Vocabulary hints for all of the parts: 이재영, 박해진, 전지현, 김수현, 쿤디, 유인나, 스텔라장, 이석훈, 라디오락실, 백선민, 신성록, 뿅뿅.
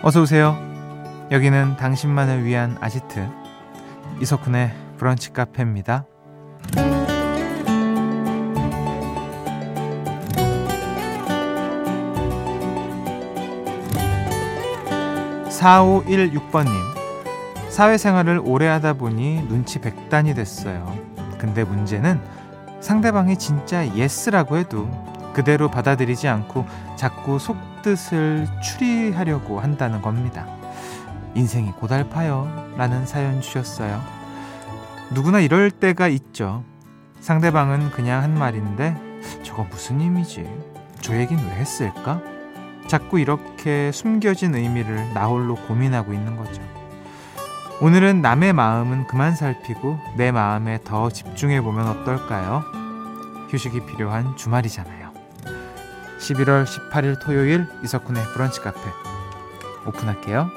어서오세요. 여기는 당신만을 위한 아지트 이석훈의 브런치 카페입니다. 4516번님, 사회생활을 오래 하다 보니 눈치 백단이 됐어요. 근데 문제는 상대방이 진짜 예스라고 해도 그대로 받아들이지 않고 자꾸 속뜻을 추리하려고 한다는 겁니다. 인생이 고달파요 라는 사연 주셨어요. 누구나 이럴 때가 있죠. 상대방은 그냥 한 말인데 저거 무슨 의미지? 저 얘기는 왜 했을까? 자꾸 이렇게 숨겨진 의미를 나홀로 고민하고 있는 거죠. 오늘은 남의 마음은 그만 살피고 내 마음에 더 집중해보면 어떨까요? 휴식이 필요한 주말이잖아요. 11월 18일 토요일 이석훈의 브런치 카페 오픈할게요.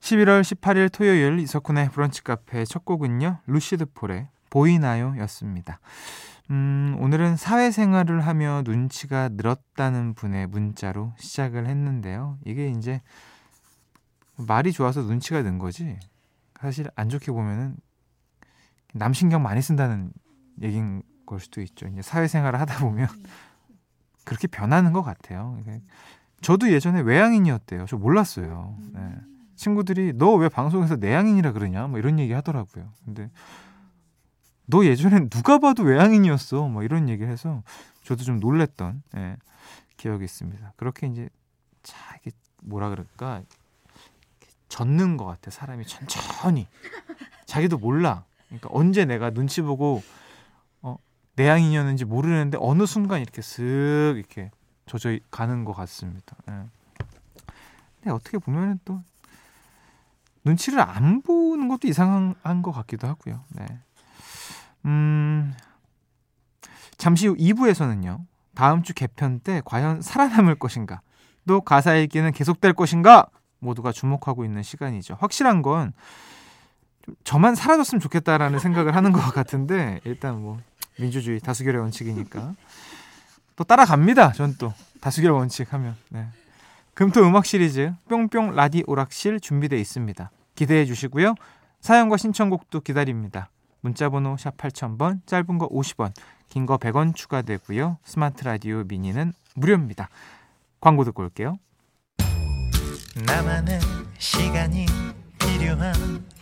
11월 18일 토요일 이석훈의 브런치 카페 첫 곡은요, 루시드 폴의 보이나요? 였습니다. 오늘은 사회생활을 하며 눈치가 늘었다는 분의 문자로 시작을 했는데요. 이게 이제 말이 좋아서 눈치가 는 거지 사실 안 좋게 보면은 남 신경 많이 쓴다는 얘기인 걸 수도 있죠. 이제 사회생활을 하다 보면 그렇게 변하는 것 같아요. 저도 예전에 외향인이었대요. 저 몰랐어요. 네. 친구들이 너 왜 방송에서 내향인이라 그러냐 뭐 이런 얘기 하더라고요. 근데 너 예전엔 누가 봐도 외향인이었어 뭐 이런 얘기를 해서 저도 좀 놀랬던 예, 기억이 있습니다. 그렇게 이제 자 이게 뭐라 그럴까 젖는 것 같아. 사람이 천천히 자기도 몰라. 그러니까 언제 내가 눈치 보고 내향인이었는지 모르는데 어느 순간 이렇게 슥 이렇게 젖어 가는 것 같습니다. 예. 근데 어떻게 보면은 또 눈치를 안 보는 것도 이상한 것 같기도 하고요. 네. 잠시 후 2부에서는요. 다음 주 개편 때 과연 살아남을 것인가? 또 가사 읽기는 계속될 것인가? 모두가 주목하고 있는 시간이죠. 확실한 건 저만 사라졌으면 좋겠다라는 생각을 하는 것 같은데 일단 뭐 민주주의 다수결의 원칙이니까 또 따라갑니다. 전 또 다수결 원칙 하면 네. 금토 음악 시리즈 뿅뿅 라디오락실 준비되어 있습니다. 기대해 주시고요. 사연과 신청곡도 기다립니다. 문자번호 샵 8000번, 짧은 거 50원, 긴 거 100원 추가되고요. 스마트 라디오 미니는 무료입니다. 광고 듣고 올게요. 나만의 시간이 필요한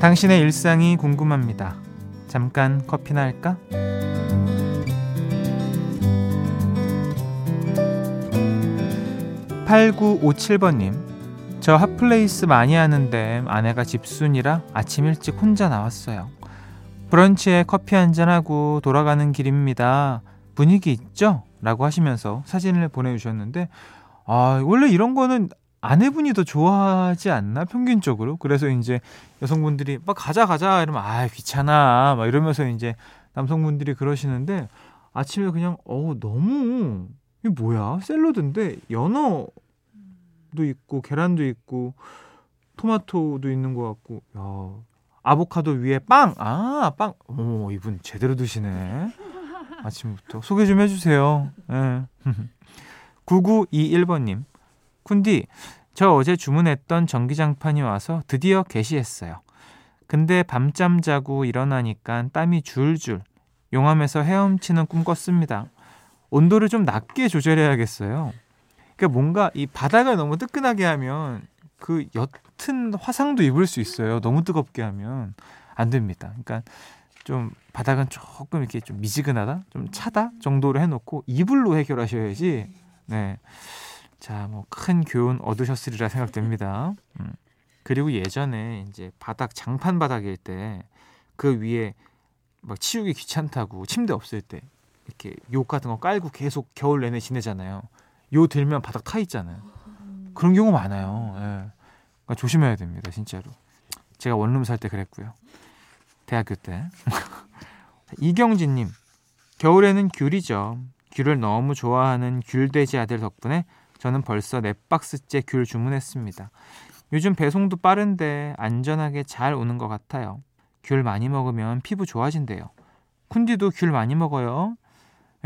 당신의 일상이 궁금합니다. 잠깐 커피나 할까? (8957) 8957번님, 저 핫플레이스 많이 하는데 아내가 집순이라 아침 일찍 혼자 나왔어요. 브런치에 커피 한잔하고 돌아가는 길입니다. 분위기 있죠? 라고 하시면서 사진을 보내주셨는데 아 원래 이런 거는 아내분이 더 좋아하지 않나 평균적으로. 그래서 이제 여성분들이 막 가자 이러면 아 귀찮아 막 이러면서 이제 남성분들이 그러시는데 아침에 그냥 너무 이게 뭐야 샐러드인데 연어도 있고 계란도 있고 토마토도 있는 것 같고 야, 아보카도 위에 빵 어머 이분 제대로 드시네 아침부터. 소개 좀 해주세요. 네. 9921번님 쿤디, 저 어제 주문했던 전기장판이 와서 드디어 개시했어요. 근데 밤잠 자고 일어나니까 땀이 줄줄, 용암에서 헤엄치는 꿈 꿨습니다. 온도를 좀 낮게 조절해야겠어요. 그러니까 뭔가 이 바닥을 너무 뜨끈하게 하면 그 옅은 화상도 입을 수 있어요. 너무 뜨겁게 하면 안 됩니다. 그러니까 좀 바닥은 조금 이렇게 좀 미지근하다, 좀 차다 정도로 해놓고 이불로 해결하셔야지. 네. 자, 뭐 큰 교훈 얻으셨으리라 생각됩니다. 그리고 예전에 이제 바닥 장판 바닥일 때 그 위에 막 치우기 귀찮다고 침대 없을 때 이렇게 욕 같은 거 깔고 계속 겨울 내내 지내잖아요. 요 들면 바닥 타 있잖아요. 그런 경우 많아요. 예. 그러니까 조심해야 됩니다, 진짜로. 제가 원룸 살 때 그랬고요. 대학교 때. 이경진님, 겨울에는 귤이죠. 귤을 너무 좋아하는 귤돼지 아들 덕분에 저는 벌써 4박스째 귤 주문했습니다. 요즘 배송도 빠른데 안전하게 잘 오는 것 같아요. 귤 많이 먹으면 피부 좋아진대요. 쿤디도 귤 많이 먹어요?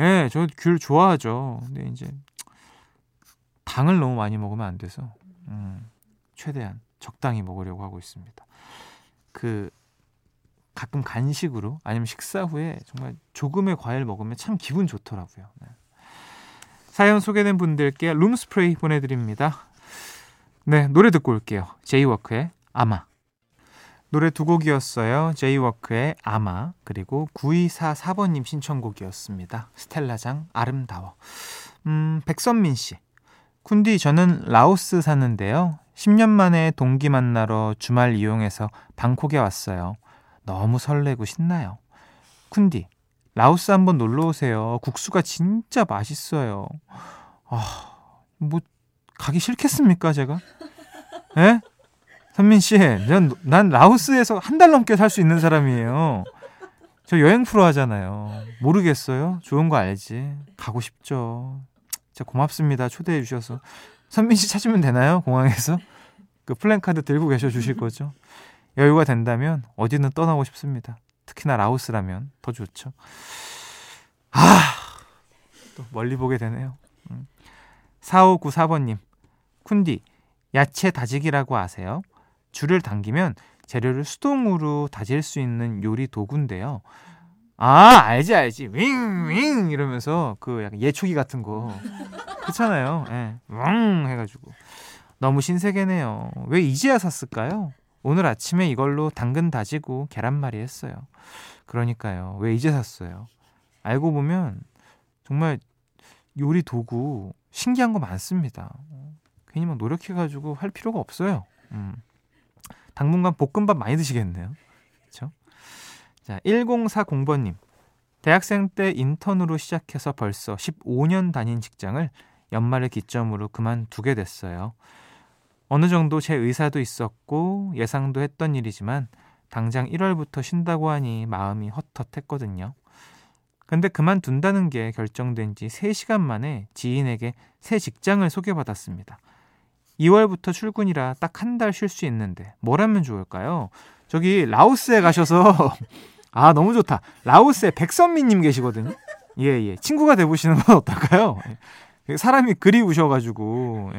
예, 저 귤 좋아하죠. 근데 이제 당을 너무 많이 먹으면 안 돼서 최대한 적당히 먹으려고 하고 있습니다. 그 가끔 간식으로 아니면 식사 후에 정말 조금의 과일 먹으면 참 기분 좋더라고요. 네. 사연 소개된 분들께 룸스프레이 보내드립니다. 네, 노래 듣고 올게요. 제이워크의 아마. 노래 두 곡이었어요. 제이워크의 아마 그리고 9244번님 신청곡이었습니다. 스텔라장 아름다워. 백선민씨, 쿤디 저는 라오스 사는데요. 10년 만에 동기 만나러 주말 이용해서 방콕에 왔어요. 너무 설레고 신나요. 쿤디, 라오스 한번 놀러오세요. 국수가 진짜 맛있어요. 아, 뭐 가기 싫겠습니까 제가? 예? 선민씨, 난 라오스에서 한 달 넘게 살 수 있는 사람이에요. 저 여행 프로 하잖아요. 모르겠어요? 좋은 거 알지? 가고 싶죠. 진짜 고맙습니다. 초대해 주셔서. 선민씨 찾으면 되나요? 공항에서? 그 플랜카드 들고 계셔 주실 거죠? 여유가 된다면 어디든 떠나고 싶습니다. 특히나 라오스라면 더 좋죠. 아, 또 멀리 보게 되네요. 4594번님, 쿤디, 야채 다지기라고 아세요? 줄을 당기면 재료를 수동으로 다질 수 있는 요리 도구인데요. 아, 알지. 윙 이러면서 그 약간 예초기 같은 거 그렇잖아요. 예, 윙 해가지고 너무 신세계네요. 왜 이제야 샀을까요? 오늘 아침에 이걸로 당근 다지고 계란말이 했어요. 그러니까요. 왜 이제 샀어요? 알고 보면 정말 요리 도구 신기한 거 많습니다. 괜히 막 노력해가지고 할 필요가 없어요. 당분간 볶음밥 많이 드시겠네요. 그렇죠? 자, 1040번님. 대학생 때 인턴으로 시작해서 벌써 15년 다닌 직장을 연말을 기점으로 그만두게 됐어요. 어느 정도 제 의사도 있었고 예상도 했던 일이지만 당장 1월부터 쉰다고 하니 마음이 헛헛했거든요. 근데 그만둔다는 게 결정된 지 3시간 만에 지인에게 새 직장을 소개받았습니다. 2월부터 출근이라 딱 한 달 쉴 수 있는데 뭘 하면 좋을까요? 저기 라오스에 가셔서 아, 너무 좋다. 라오스에 백선미님 계시거든요. 예. 친구가 돼보시는 건 어떨까요? 사람이 그리우셔가지고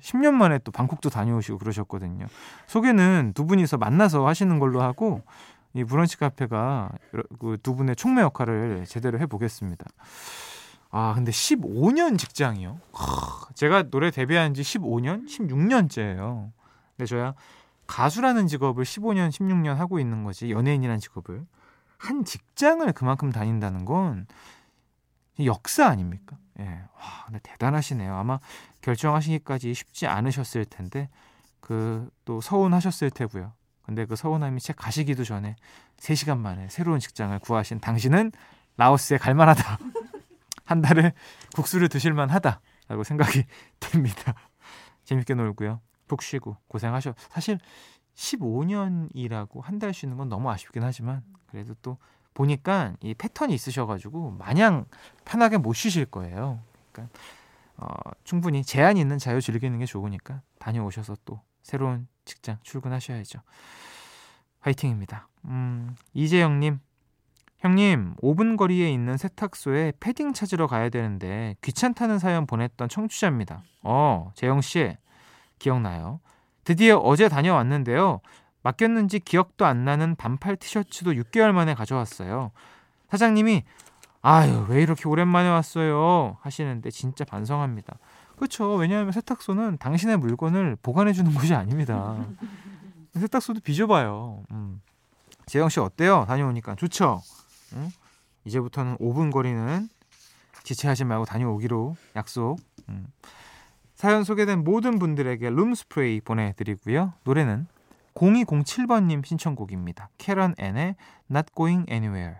10년 만에 또 방콕도 다녀오시고 그러셨거든요. 소개는 두 분이서 만나서 하시는 걸로 하고 이 브런치 카페가 그 두 분의 촉매 역할을 제대로 해보겠습니다. 아, 근데 15년 직장이요? 제가 노래 데뷔한 지 15년? 16년째예요. 근데 저야 가수라는 직업을 15년, 16년 하고 있는 거지 연예인이라는 직업을. 한 직장을 그만큼 다닌다는 건 역사 아닙니까? 예, 와, 근데 대단하시네요. 아마 결정하시기까지 쉽지 않으셨을 텐데 그 또 서운하셨을 테고요. 근데 그 서운함이 채 가시기도 전에 3시간 만에 새로운 직장을 구하신 당신은 라오스에 갈만하다. 한 달에 국수를 드실만하다 라고 생각이 듭니다. 재밌게 놀고요. 푹 쉬고 고생하셔. 사실 15년이라고 한 달 쉬는 건 너무 아쉽긴 하지만 그래도 또 보니까 이 패턴이 있으셔가지고 마냥 편하게 못 쉬실 거예요. 그러니까 충분히 제한 있는 자유 즐기는 게 좋으니까 다녀오셔서 또 새로운 직장 출근하셔야죠. 화이팅입니다. 이재영님, 형님 5분 거리에 있는 세탁소에 패딩 찾으러 가야 되는데 귀찮다는 사연 보냈던 청취자입니다. 재영씨 기억나요? 드디어 어제 다녀왔는데요. 맡겼는지 기억도 안 나는 반팔 티셔츠도 6개월 만에 가져왔어요. 사장님이 아유 왜 이렇게 오랜만에 왔어요 하시는데 진짜 반성합니다. 그렇죠. 왜냐하면 세탁소는 당신의 물건을 보관해주는 곳이 아닙니다. 세탁소도 빚어봐요. 재영씨 어때요? 다녀오니까 좋죠? 응? 이제부터는 5분 거리는 지체하지 말고 다녀오기로 약속. 사연 소개된 모든 분들에게 룸스프레이 보내드리고요. 노래는 0207번님 신청곡입니다. 캐런 앤의 Not Going Anywhere.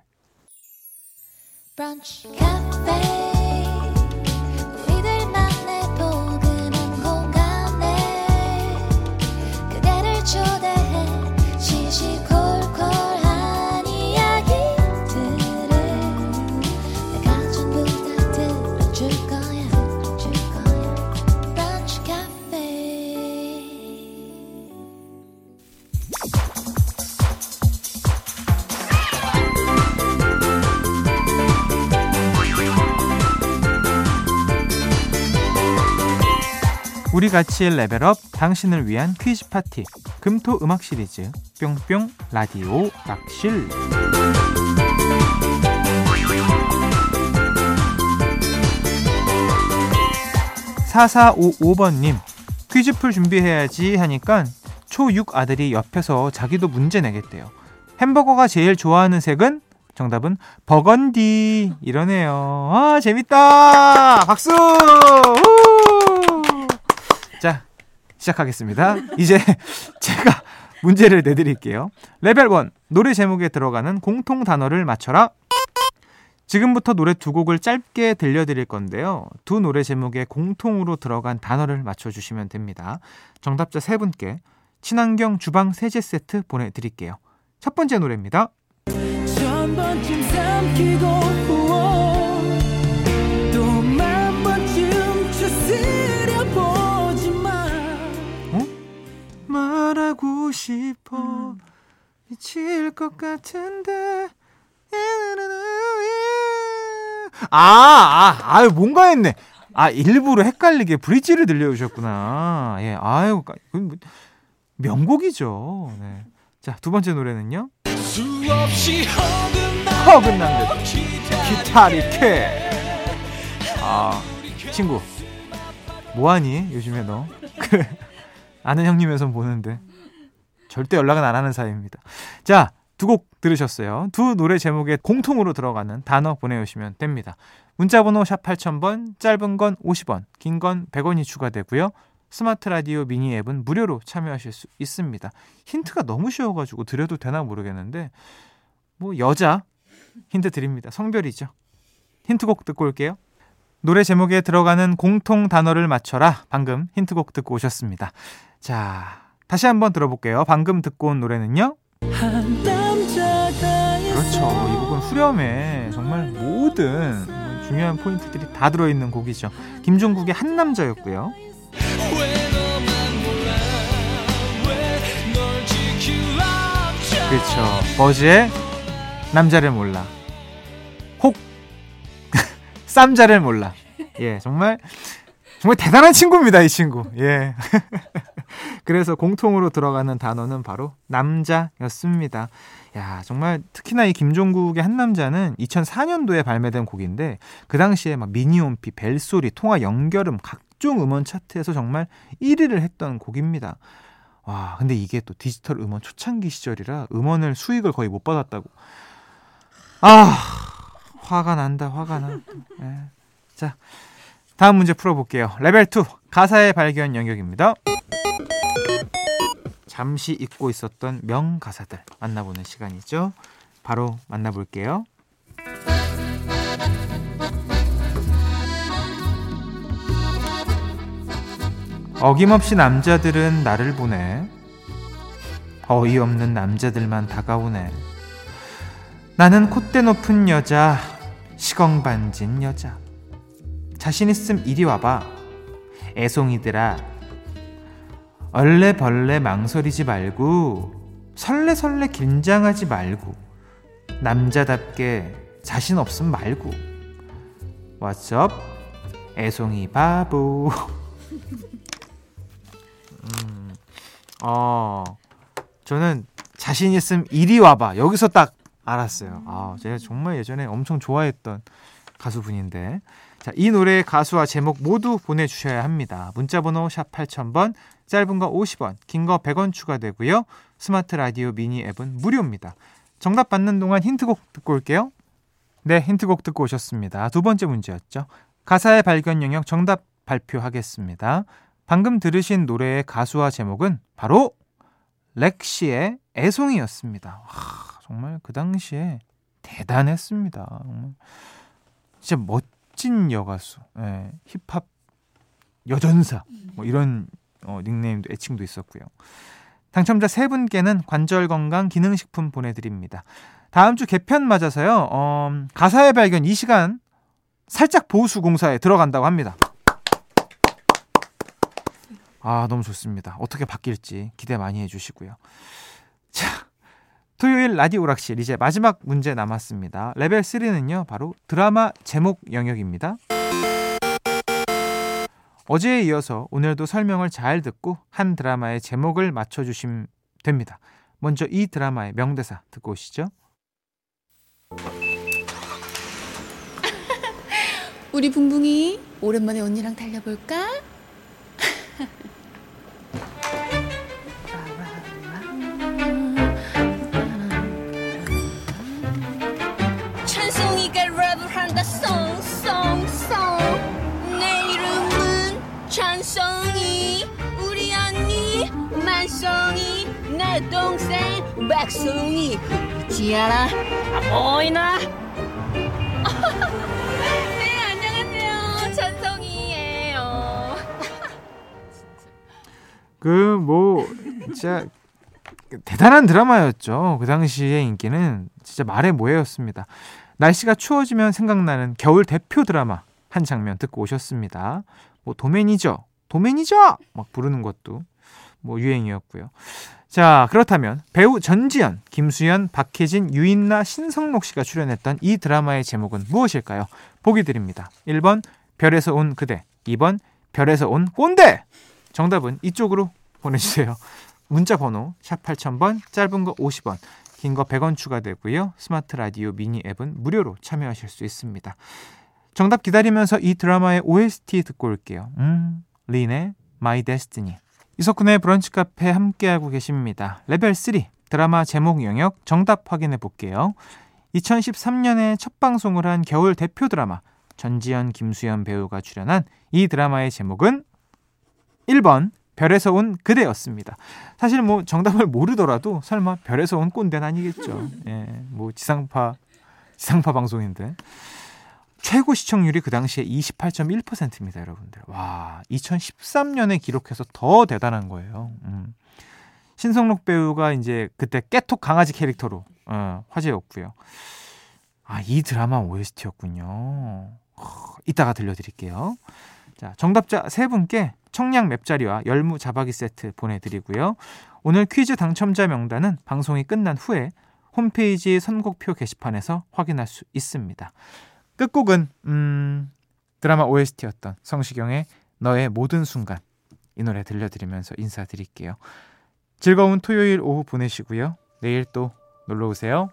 브런치 카페 우리 같이 레벨업, 당신을 위한 퀴즈 파티 금토 음악 시리즈 뿅뿅 라디오 락실. (4455번님) 퀴즈 풀 준비해야지 하니까 초6 아들이 옆에서 자기도 문제 내겠대요. 햄버거가 제일 좋아하는 색은? 정답은 버건디. 이러네요. 아, 재밌다. 박수. 자, 시작하겠습니다. 이제 제가 문제를 내드릴게요. 레벨 1, 노래 제목에 들어가는 공통 단어를 맞춰라. 지금부터 노래 두 곡을 짧게 들려드릴 건데요. 두 노래 제목에 공통으로 들어간 단어를 맞춰주시면 됩니다. 정답자 세 분께 친환경 주방 세제 세트 보내드릴게요. 첫 번째 노래입니다. 전번쯤 삼키고 말하고 싶어 미칠 것 같은데. 아유 뭔가 했네. 아, 일부러 헷갈리게 브릿지를 들려주셨구나. 예, 아유 명곡이죠. 네. 자, 두 번째 노래는요. 수없이 허근난 듯 기타리케. 아, 친구 뭐하니 요즘에 너? 그래. 아는 형님에선 보는데 절대 연락은 안 하는 사이입니다. 자, 두 곡 들으셨어요. 두 노래 제목에 공통으로 들어가는 단어 보내주시면 됩니다. 문자번호 샵 8000번, 짧은 건 50원, 긴 건 100원이 추가되고요. 스마트 라디오 미니 앱은 무료로 참여하실 수 있습니다. 힌트가 너무 쉬워가지고 드려도 되나 모르겠는데 뭐 여자 힌트 드립니다. 성별이죠. 힌트곡 듣고 올게요. 노래 제목에 들어가는 공통 단어를 맞춰라. 방금 힌트곡 듣고 오셨습니다. 자, 다시 한번 들어볼게요. 방금 듣고 온 노래는요. 그렇죠. 이 곡은 후렴에 정말 모든 중요한 포인트들이 다 들어있는 곡이죠. 김종국의 한 남자였고요. 그렇죠. 버즈의 남자를 몰라. 혹 쌈자를 몰라. 예, 정말 대단한 친구입니다, 이 친구. 예. 그래서 공통으로 들어가는 단어는 바로 남자였습니다. 야, 정말 특히나 이 김종국의 한 남자는 2004년도에 발매된 곡인데 그 당시에 막 미니홈피, 벨소리, 통화 연결음 각종 음원 차트에서 정말 1위를 했던 곡입니다. 와, 근데 이게 또 디지털 음원 초창기 시절이라 음원을 수익을 거의 못 받았다고. 아, 화가 난다, 화가 나. 네. 자, 다음 문제 풀어볼게요. 레벨 2, 가사의 발견 영역입니다. 잠시 잊고 있었던 명가사들 만나보는 시간이죠. 바로 만나볼게요. 어김없이 남자들은 나를 보네. 어이없는 남자들만 다가오네. 나는 콧대 높은 여자, 시건반진 여자. 자신 있음 이리 와봐. 애송이들아, 얼레벌레 망설이지 말고, 설레설레 긴장하지 말고, 남자답게 자신 없음 말고. 왓썹 애송이 바보. 저는 자신 있음 이리 와봐, 여기서 딱 알았어요. 아, 제가 정말 예전에 엄청 좋아했던 가수분인데. 자, 이 노래의 가수와 제목 모두 보내주셔야 합니다. 문자번호 샵 8000번, 짧은 거 50원, 긴 거 100원 추가되고요. 스마트 라디오 미니 앱은 무료입니다. 정답 받는 동안 힌트곡 듣고 올게요. 네, 힌트곡 듣고 오셨습니다. 두 번째 문제였죠. 가사의 발견 영역 정답 발표하겠습니다. 방금 들으신 노래의 가수와 제목은 바로 렉시의 애송이였습니다. 와, 정말 그 당시에 대단했습니다. 진짜 멋진 여가수, 예, 힙합 여전사 뭐 이런 닉네임도 애칭도 있었고요. 당첨자 3분께는 관절건강 기능식품 보내드립니다. 다음 주 개편 맞아서요. 가사의 발견 이 시간 살짝 보수공사에 들어간다고 합니다. 아, 너무 좋습니다. 어떻게 바뀔지 기대 많이 해주시고요. 자, 토요일 라디오락실 이제 마지막 문제 남았습니다. 레벨 3는요 바로 드라마 제목 영역입니다. 어제에 이어서 오늘도 설명을 잘 듣고 한 드라마의 제목을 맞춰주시면 됩니다. 먼저 이 드라마의 명대사 듣고 오시죠. 우리 붕붕이 오랜만에 언니랑 달려볼까? 찬송이가 랩을 한다. 송송송 내 이름은 찬송이. 우리 언니 만송이. 내 동생 백송이. 지아라 보이나? 진짜 대단한 드라마였죠. 그 당시의 인기는 진짜 말해 뭐해였습니다. 날씨가 추워지면 생각나는 겨울 대표 드라마 한 장면 듣고 오셨습니다. 뭐 도매니저, 도매니저! 막 부르는 것도 뭐 유행이었고요. 자, 그렇다면 배우 전지현, 김수현, 박해진, 유인나, 신성록 씨가 출연했던 이 드라마의 제목은 무엇일까요? 보기 드립니다. 1번 별에서 온 그대, 2번 별에서 온 꼰대! 정답은 이쪽으로 보내주세요. 문자 번호 샵 8000번, 짧은 거 50원, 긴 거 100원 추가되고요. 스마트 라디오 미니 앱은 무료로 참여하실 수 있습니다. 정답 기다리면서 이 드라마의 OST 듣고 올게요. 린의 My Destiny. 이석훈의 브런치 카페 함께하고 계십니다. 레벨 3 드라마 제목 영역 정답 확인해 볼게요. 2013년에 첫 방송을 한 겨울 대표 드라마 전지현, 김수현 배우가 출연한 이 드라마의 제목은 1번 별에서 온 그대였습니다. 사실 뭐 정답을 모르더라도 설마 별에서 온 꼰대는 아니겠죠. 예, 뭐 지상파 방송인데 최고 시청률이 그 당시에 28.1%입니다, 여러분들. 와, 2013년에 기록해서 더 대단한 거예요. 신성록 배우가 이제 그때 깨톡 강아지 캐릭터로 화제였고요. 아, 이 드라마 OST였군요. 이따가 들려드릴게요. 자, 정답자 3분께 청량 맵자리와 열무 자박이 세트 보내드리고요. 오늘 퀴즈 당첨자 명단은 방송이 끝난 후에 홈페이지 선곡표 게시판에서 확인할 수 있습니다. 끝곡은 드라마 OST였던 성시경의 너의 모든 순간, 이 노래 들려드리면서 인사드릴게요. 즐거운 토요일 오후 보내시고요. 내일 또 놀러오세요.